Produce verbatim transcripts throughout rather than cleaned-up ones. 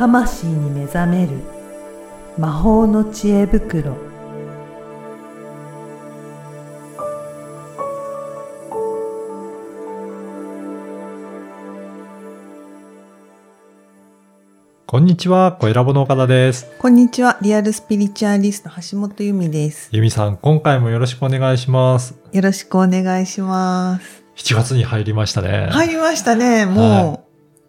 魂に目覚める魔法の知恵袋。こんにちは、小ラボの岡田です。こんにちは、リアルスピリチュアリスト橋本由美です。由美さん、今回もよろしくお願いします。よろしくお願いします。しちがつに入りましたね。入りましたね。もう、はい、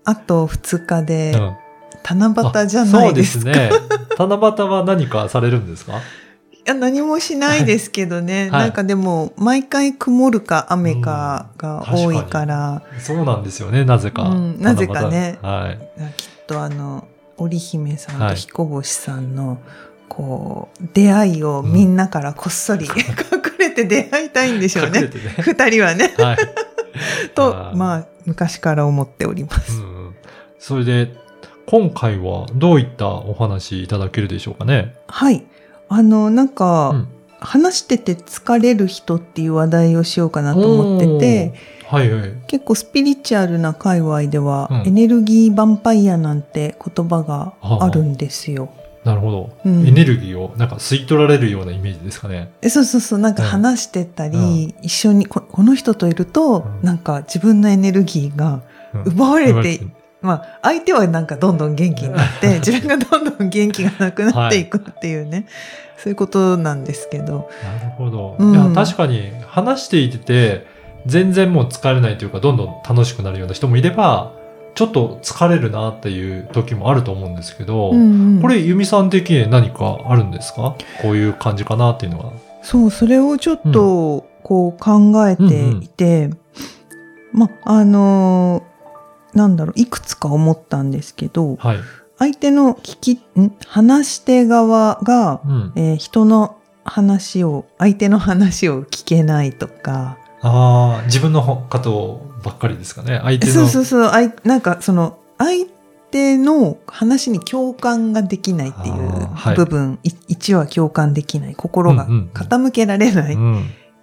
あとふつかで、うん、七夕じゃないですか。そうですね。七夕は何かされるんですか？いや、何もしないですけどね、はい、なんかでも毎回曇るか雨かが多いから、うん、そうなんですよね。なぜか、うん、なぜかね、はい、きっとあの織姫さんと彦星さんの、はい、こう出会いをみんなからこっそり、うん、隠れて出会いたいんでしょうね、二人はね、はい、とまあ昔から思っております、うん、それで今回はどういったお話いただけるでしょうかね。はい、あのなんか、うん、話してて疲れる人っていう話題をしようかなと思ってて、はいはい、結構スピリチュアルな界隈では、うん、エネルギーヴァンパイアなんて言葉があるんですよ。はあ、なるほど、うん、エネルギーをなんか吸い取られるようなイメージですかね。え、そうそうそう、なんか話してたり、うん、一緒に こ, この人といると、うん、なんか自分のエネルギーが奪われて、うん、まあ相手はなんかどんどん元気になって自分がどんどん元気がなくなっていくっていうね、はい、そういうことなんですけど。なるほど、うん、いや確かに話していてて全然もう疲れないというかどんどん楽しくなるような人もいればちょっと疲れるなっていう時もあると思うんですけど、うんうん、これ由美さん的に何かあるんですか？こういう感じかなっていうのは。そう、それをちょっとこう考えていて、うんうんうん、まあのなんだろう、いくつか思ったんですけど、はい、相手の聞きん話し手側が、うん、えー、人の話を相手の話を聞けないとか、あ、自分のことばっかりですかね。相手の、そうそうそう、あいなんかその相手の話に共感ができないっていう部分、はい、いちは共感できない、心が傾けられない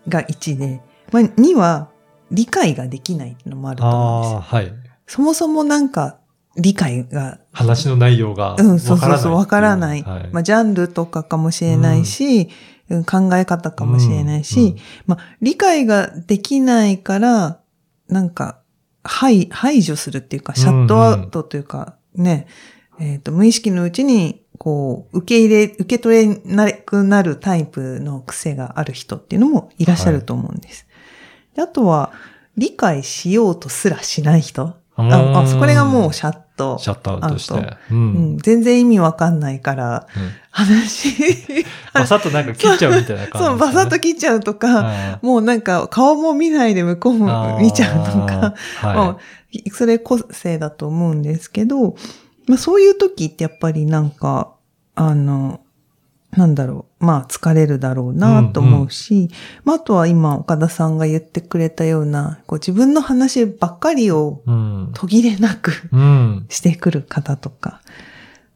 がいちで、うんうん、まあ、には理解ができないのもあると思うんですよ。あ、はい、そもそもなんか理解が、話の内容がわからない、うん、そうそうそう、わからない、はい、まあ、ジャンルとかかもしれないし、うん、考え方かもしれないし、うんうん、まあ、理解ができないから、なんか、排、排除するっていうか、シャットアウトというか、ね、うんうん、えっと、無意識のうちに、こう、受け入れ、受け取れなくなるタイプの癖がある人っていうのもいらっしゃると思うんです。はい、で、あとは、理解しようとすらしない人。あ、あ、そこがもうシャットアウト。シャットアウトして。うんうん、全然意味わかんないから、うん、話。バサッとなんか切っちゃうみたいな感じ、ね。そう、バサッと切っちゃうとか、もうなんか顔も見ないで向こうも見ちゃうとか、はい、それ個性だと思うんですけど、まあ、そういう時ってやっぱりなんか、あの、なんだろう、まあ疲れるだろうなと思うし、うんうん、まああとは今岡田さんが言ってくれたような、こう自分の話ばっかりを途切れなく、うん、してくる方とか、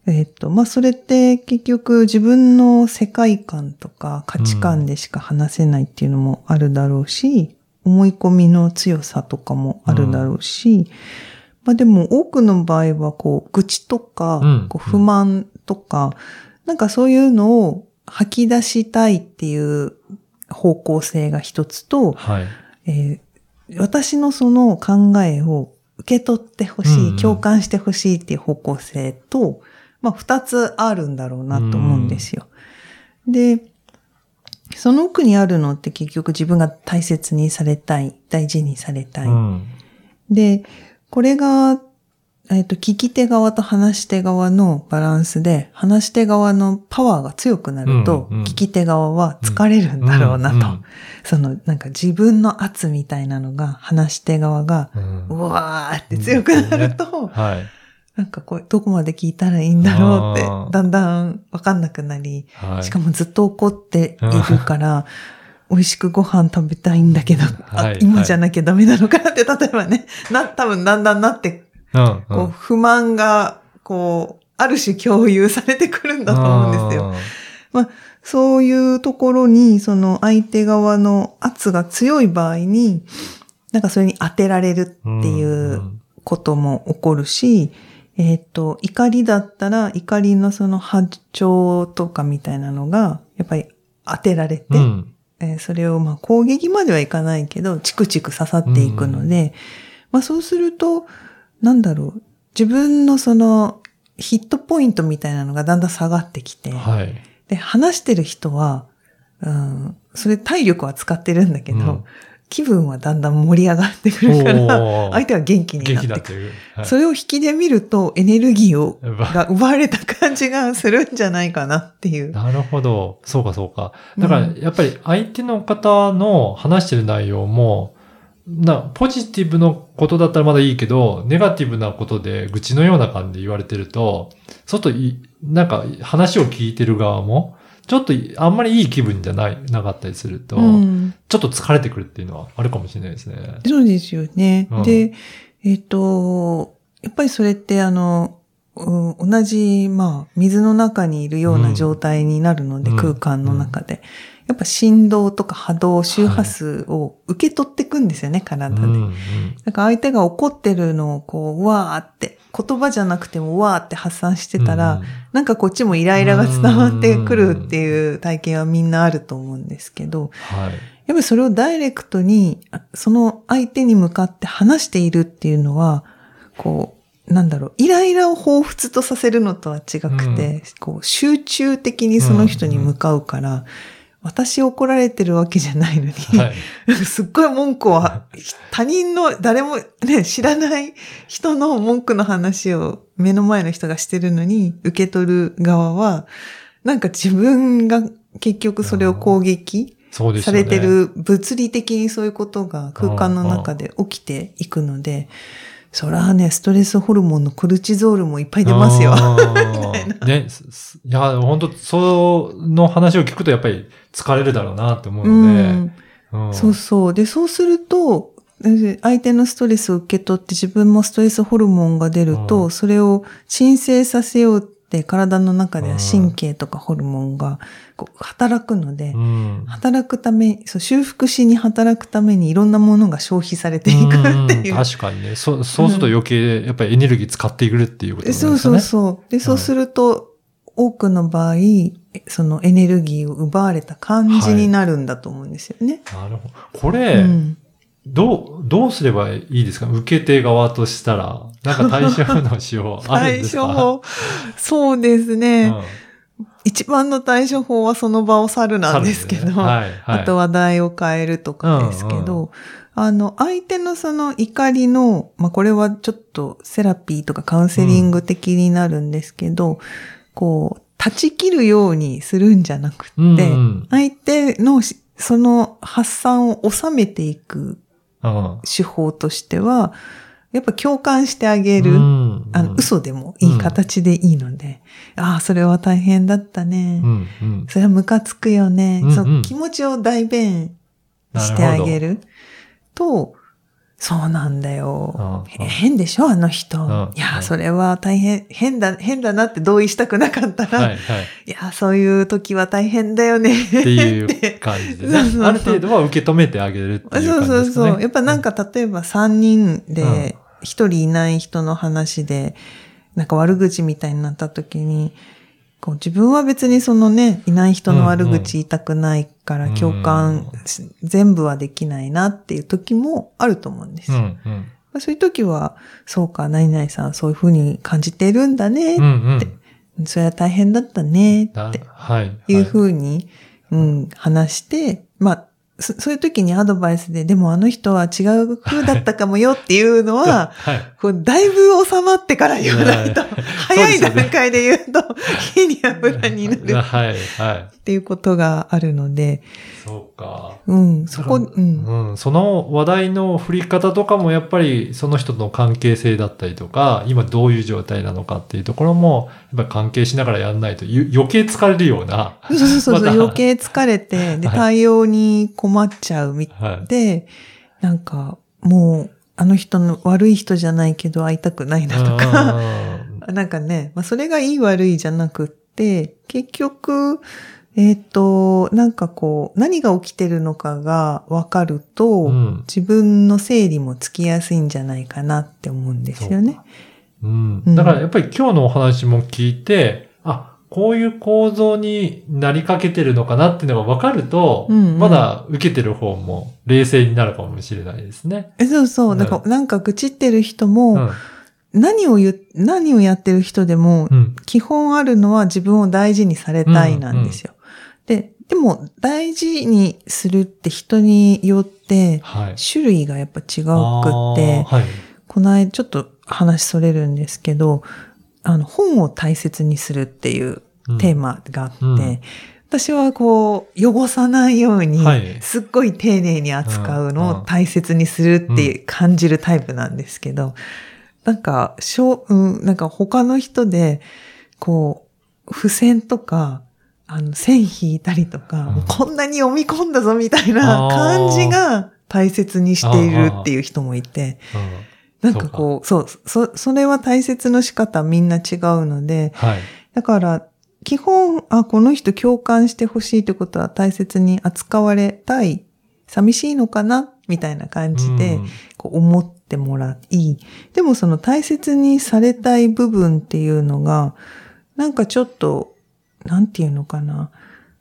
えっと、まあそれって結局自分の世界観とか価値観でしか話せないっていうのもあるだろうし、うん、思い込みの強さとかもあるだろうし、うん、まあでも多くの場合はこう愚痴とか、うん、こう不満とか、うん、なんかそういうのを吐き出したいっていう方向性が一つと、はい、えー、私のその考えを受け取ってほしい、うんうん、共感してほしいっていう方向性と、まあ二つあるんだろうなと思うんですよ。うん、で、その奥にあるのって結局自分が大切にされたい、大事にされたい。うん、で、これが、えっと、聞き手側と話し手側のバランスで、話し手側のパワーが強くなると、うんうん、聞き手側は疲れるんだろうなと、うんうんうん、そのなんか自分の圧みたいなのが話し手側が、うん、うわーって強くなると、うんうん、はい、なんかこうどこまで聞いたらいいんだろうってだんだんわかんなくなり、はい、しかもずっと怒っているから。美味しくご飯食べたいんだけど、はい、今じゃなきゃダメなのかなって、はい、例えばね、な多分だんだんなって。うんうん、こう不満が、こう、ある種共有されてくるんだと思うんですよ。まあ、そういうところに、その相手側の圧が強い場合に、なんかそれに当てられるっていうことも起こるし、えっと、怒りだったら怒りのその波長とかみたいなのが、やっぱり当てられて、うんえー、それをまあ攻撃まではいかないけど、チクチク刺さっていくので、うん、まあそうすると、なんだろう、自分のそのヒットポイントみたいなのがだんだん下がってきて、はい、で、話してる人は、うん、それ体力は使ってるんだけど、うん気分はだんだん盛り上がってくるから、相手は元気になってくる。元気だという、はい、それを引きで見るとエネルギーをが奪われた感じがするんじゃないかなっていう。なるほど。そうかそうか。だからやっぱり相手の方の話してる内容も、なポジティブのことだったらまだいいけど、ネガティブなことで愚痴のような感じで言われてると、ちょっとなんか話を聞いてる側も、ちょっとあんまりいい気分じゃない、なかったりすると、うん、ちょっと疲れてくるっていうのはあるかもしれないですね。そうですよね。うん、で、えっと、やっぱりそれってあの、うん、同じ、まあ、水の中にいるような状態になるので、うん、空間の中で、うん。やっぱ振動とか波動、周波数を受け取っていくんですよね、はい、体で。うんうん、なんか相手が怒ってるのをこう、わーって、言葉じゃなくてもわーって発散してたら、うん、なんかこっちもイライラが伝わってくるっていう体験はみんなあると思うんですけど、はい、やっぱりそれをダイレクトにその相手に向かって話しているっていうのはこうなんだろうイライラを彷彿とさせるのとは違くて、うん、こう集中的にその人に向かうから、うんうん、私怒られてるわけじゃないのに、はい、すっごい文句を他人の誰もね知らない人の文句の話を目の前の人がしてるのに受け取る側はなんか自分が結局それを攻撃されてる、物理的にそういうことが空間の中で起きていくので、そらね、ストレスホルモンのコルチゾールもいっぱい出ますよ。みたいな。ね。いや、ほんと、その話を聞くとやっぱり疲れるだろうなって思うので、うんうん。そうそう。で、そうすると、相手のストレスを受け取って自分もストレスホルモンが出ると、うん、それを鎮静させようって体の中では神経とかホルモンがこう働くので、うん、働くため、そう、修復しに働くためにいろんなものが消費されていくっていう。確かにね。そ、そうすると余計やっぱりエネルギー使っていくっていうことですね、うん。そうそうそう。で、そうすると多くの場合、そのエネルギーを奪われた感じになるんだと思うんですよね。はい、なるほど。これ、うん、どう、どうすればいいですか？受け手側としたら、なんか対処法のしようあるんですか？対処法。そうですね。うん、一番の対処法はその場を去るなんですけど、ねはいはい、あと話題を変えるとかですけど、うんうん、あの、相手のその怒りの、まあ、これはちょっとセラピーとかカウンセリング的になるんですけど、うん、こう、断ち切るようにするんじゃなくって、うんうん、相手のその発散を収めていく手法としては、やっぱ共感してあげる、うん、あの嘘でもいい形でいいので、うん、ああそれは大変だったね、うんうん、それはムカつくよね、うんうん、その気持ちを代弁してあげると、そうなんだよ、うん、変でしょあの人、うん、いやそれは大変変だ変だなって同意したくなかったら、はいはい、いやそういう時は大変だよねっていう感じでねそうそうそうある程度は受け止めてあげるっていう感じですね。そうそうそうやっぱなんか例えばさんにんで、うん一人いない人の話で、なんか悪口みたいになった時に、こう自分は別にそのね、いない人の悪口言いたくないから共感、全部はできないなっていう時もあると思うんですよ。うんうん、そういう時は、そうか、何々さんそういう風に感じてるんだねって、うんうん、それは大変だったねって、いう風に、はいはいうん、話して、まあ、そ, そういう時にアドバイスで、でもあの人は違う風だったかもよっていうのは、はい、こうだいぶ収まってから言わないと、はい、早い段階で言うと、火に油になる、はいはい、っていうことがあるので。そうか。うん、そこ、うんうん、その話題の振り方とかもやっぱりその人の関係性だったりとか、今どういう状態なのかっていうところも、やっぱり関係しながらやんないと余計疲れるような。そうそうそう、ま、余計疲れて、で、対応に困困っちゃうみたいで、はい、なんかもうあの人の悪い人じゃないけど会いたくないなとかなんかね、まあ、それがいい悪いじゃなくって結局えっとなんかこう何が起きてるのかが分かると、うん、自分の整理もつきやすいんじゃないかなって思うんですよね。うん、だからやっぱり今日のお話も聞いて、あ、こういう構造になりかけてるのかなっていうのが分かると、うんうん、まだ受けてる方も冷静になるかもしれないですね。え、そうそう。だからなんか愚痴ってる人も、うん何を言、何をやってる人でも、うん、基本あるのは自分を大事にされたいなんですよ。うんうん、で、でも大事にするって人によって、種類がやっぱ違うくって、はい、この間ちょっと話それるんですけど、あの、本を大切にするっていうテーマがあって、うんうん私はこう、汚さないように、すっごい丁寧に扱うのを大切にするっていう感じるタイプなんですけど、なんか、しょう、うん、なんか他の人で、こう、付箋とか、あの、線引いたりとか、うん、こんなに読み込んだぞみたいな感じが大切にしているっていう人もいて、なんかこう、そう、そ、それは大切の仕方みんな違うので、はい、だから、基本、あ、この人共感してほしいってことは大切に扱われたい、寂しいのかなみたいな感じで、こう思ってもらい、うん、でもその大切にされたい部分っていうのが、なんかちょっと、なんていうのかな、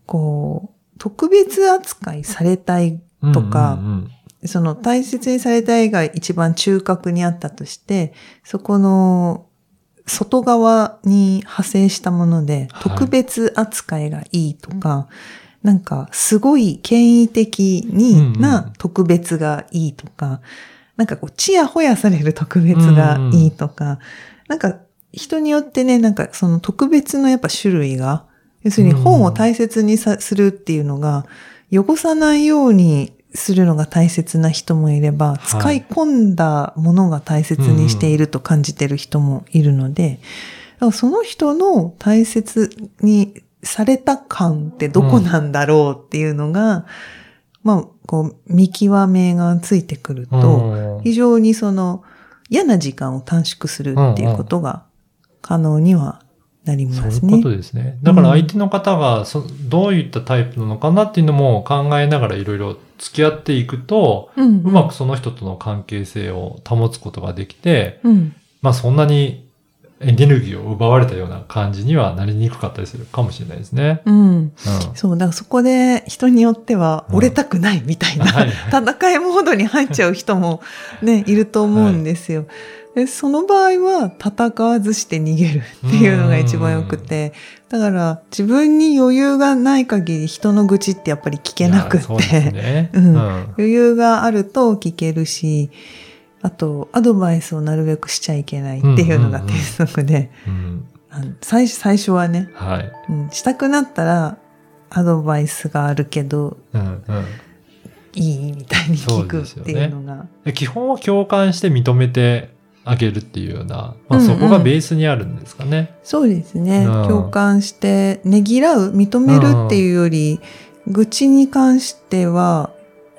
こう、特別扱いされたいとか、うんうんうん、その大切にされたいが一番中核にあったとして、そこの、外側に派生したもので、特別扱いがいいとか、はい、なんかすごい権威的にな特別がいいとか、うんうん、なんかこう、ちやほやされる特別がいいとか、うんうん、なんか人によってね、なんかその特別のやっぱ種類が、要するに本を大切にさ、するっていうのが、汚さないようにするのが大切な人もいれば、使い込んだものが大切にしていると感じている人もいるので、はいうん、その人の大切にされた感ってどこなんだろうっていうのが、うん、まあ、こう、見極めがついてくると、非常にその、嫌な時間を短縮するっていうことが可能にはなりますね。そういうことですね。だから相手の方がそ、どういったタイプなのかなっていうのも考えながらいろいろ付き合っていくと、うんうん、うまくその人との関係性を保つことができて、うん、まあそんなにエネルギーを奪われたような感じにはなりにくかったりするかもしれないですね。うん。うん、そう、だからそこで人によっては折れたくないみたいな、うんはいはい、戦いモードに入っちゃう人もね、いると思うんですよ。はいでその場合は戦わずして逃げるっていうのが一番よくて、だから自分に余裕がない限り人の愚痴ってやっぱり聞けなくって、そうですねうんうん、余裕があると聞けるし、あとアドバイスをなるべくしちゃいけないっていうのが鉄則で、うんうんうん、最初、最初はね、はいうん、したくなったらアドバイスがあるけど、うんうんいいみたいに聞くっていうのが、そうですよね、基本は共感して認めてあげるっていうような、まあ、そこがベースにあるんですかね。うんうん、そうですね、うん。共感して、ねぎらう、認めるっていうより、うん、愚痴に関しては、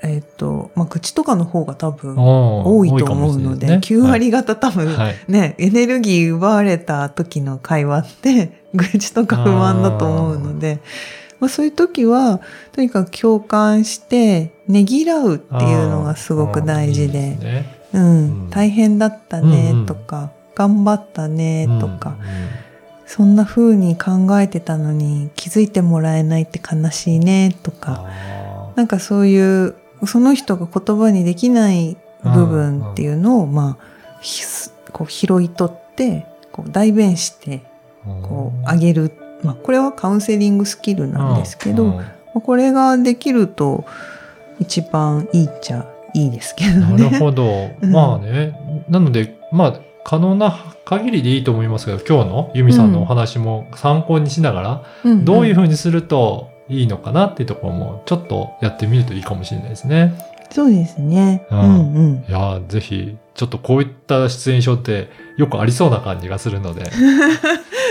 えっ、ー、と、まあ、愚痴とかの方が多分多いと思うので、ね、きゅう割方多分、はい、ね、エネルギー奪われた時の会話って、愚痴とか不満だと思うので、まあ、そういう時は、とにかく共感して、ねぎらうっていうのがすごく大事で、いいですねうん、大変だったねとか、うん、頑張ったねとか、うんうん、そんな風に考えてたのに気づいてもらえないって悲しいねとか、なんかそういうその人が言葉にできない部分っていうのを、まあ、こう拾い取ってこう代弁してこうあげる、まあ、これはカウンセリングスキルなんですけど、これができると一番いいっちゃいいですけどね。なるほど。まあね。うん、なので、まあ、可能な限りでいいと思いますけど、今日のユミさんのお話も参考にしながら、うんうん、どういうふうにするといいのかなっていうところも、ちょっとやってみるといいかもしれないですね。そうですね。うんうんうん、いや、ぜひ、ちょっとこういった出演症ってよくありそうな感じがするので、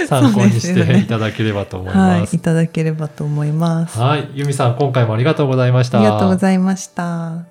参考にしていただければと思います。はい、いただければと思います。はい。ユミさん、今回もありがとうございました。ありがとうございました。